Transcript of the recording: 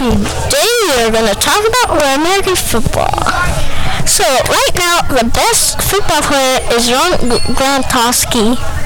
Today we're going to talk about American football. So right now the best football player is Ron Grantowski.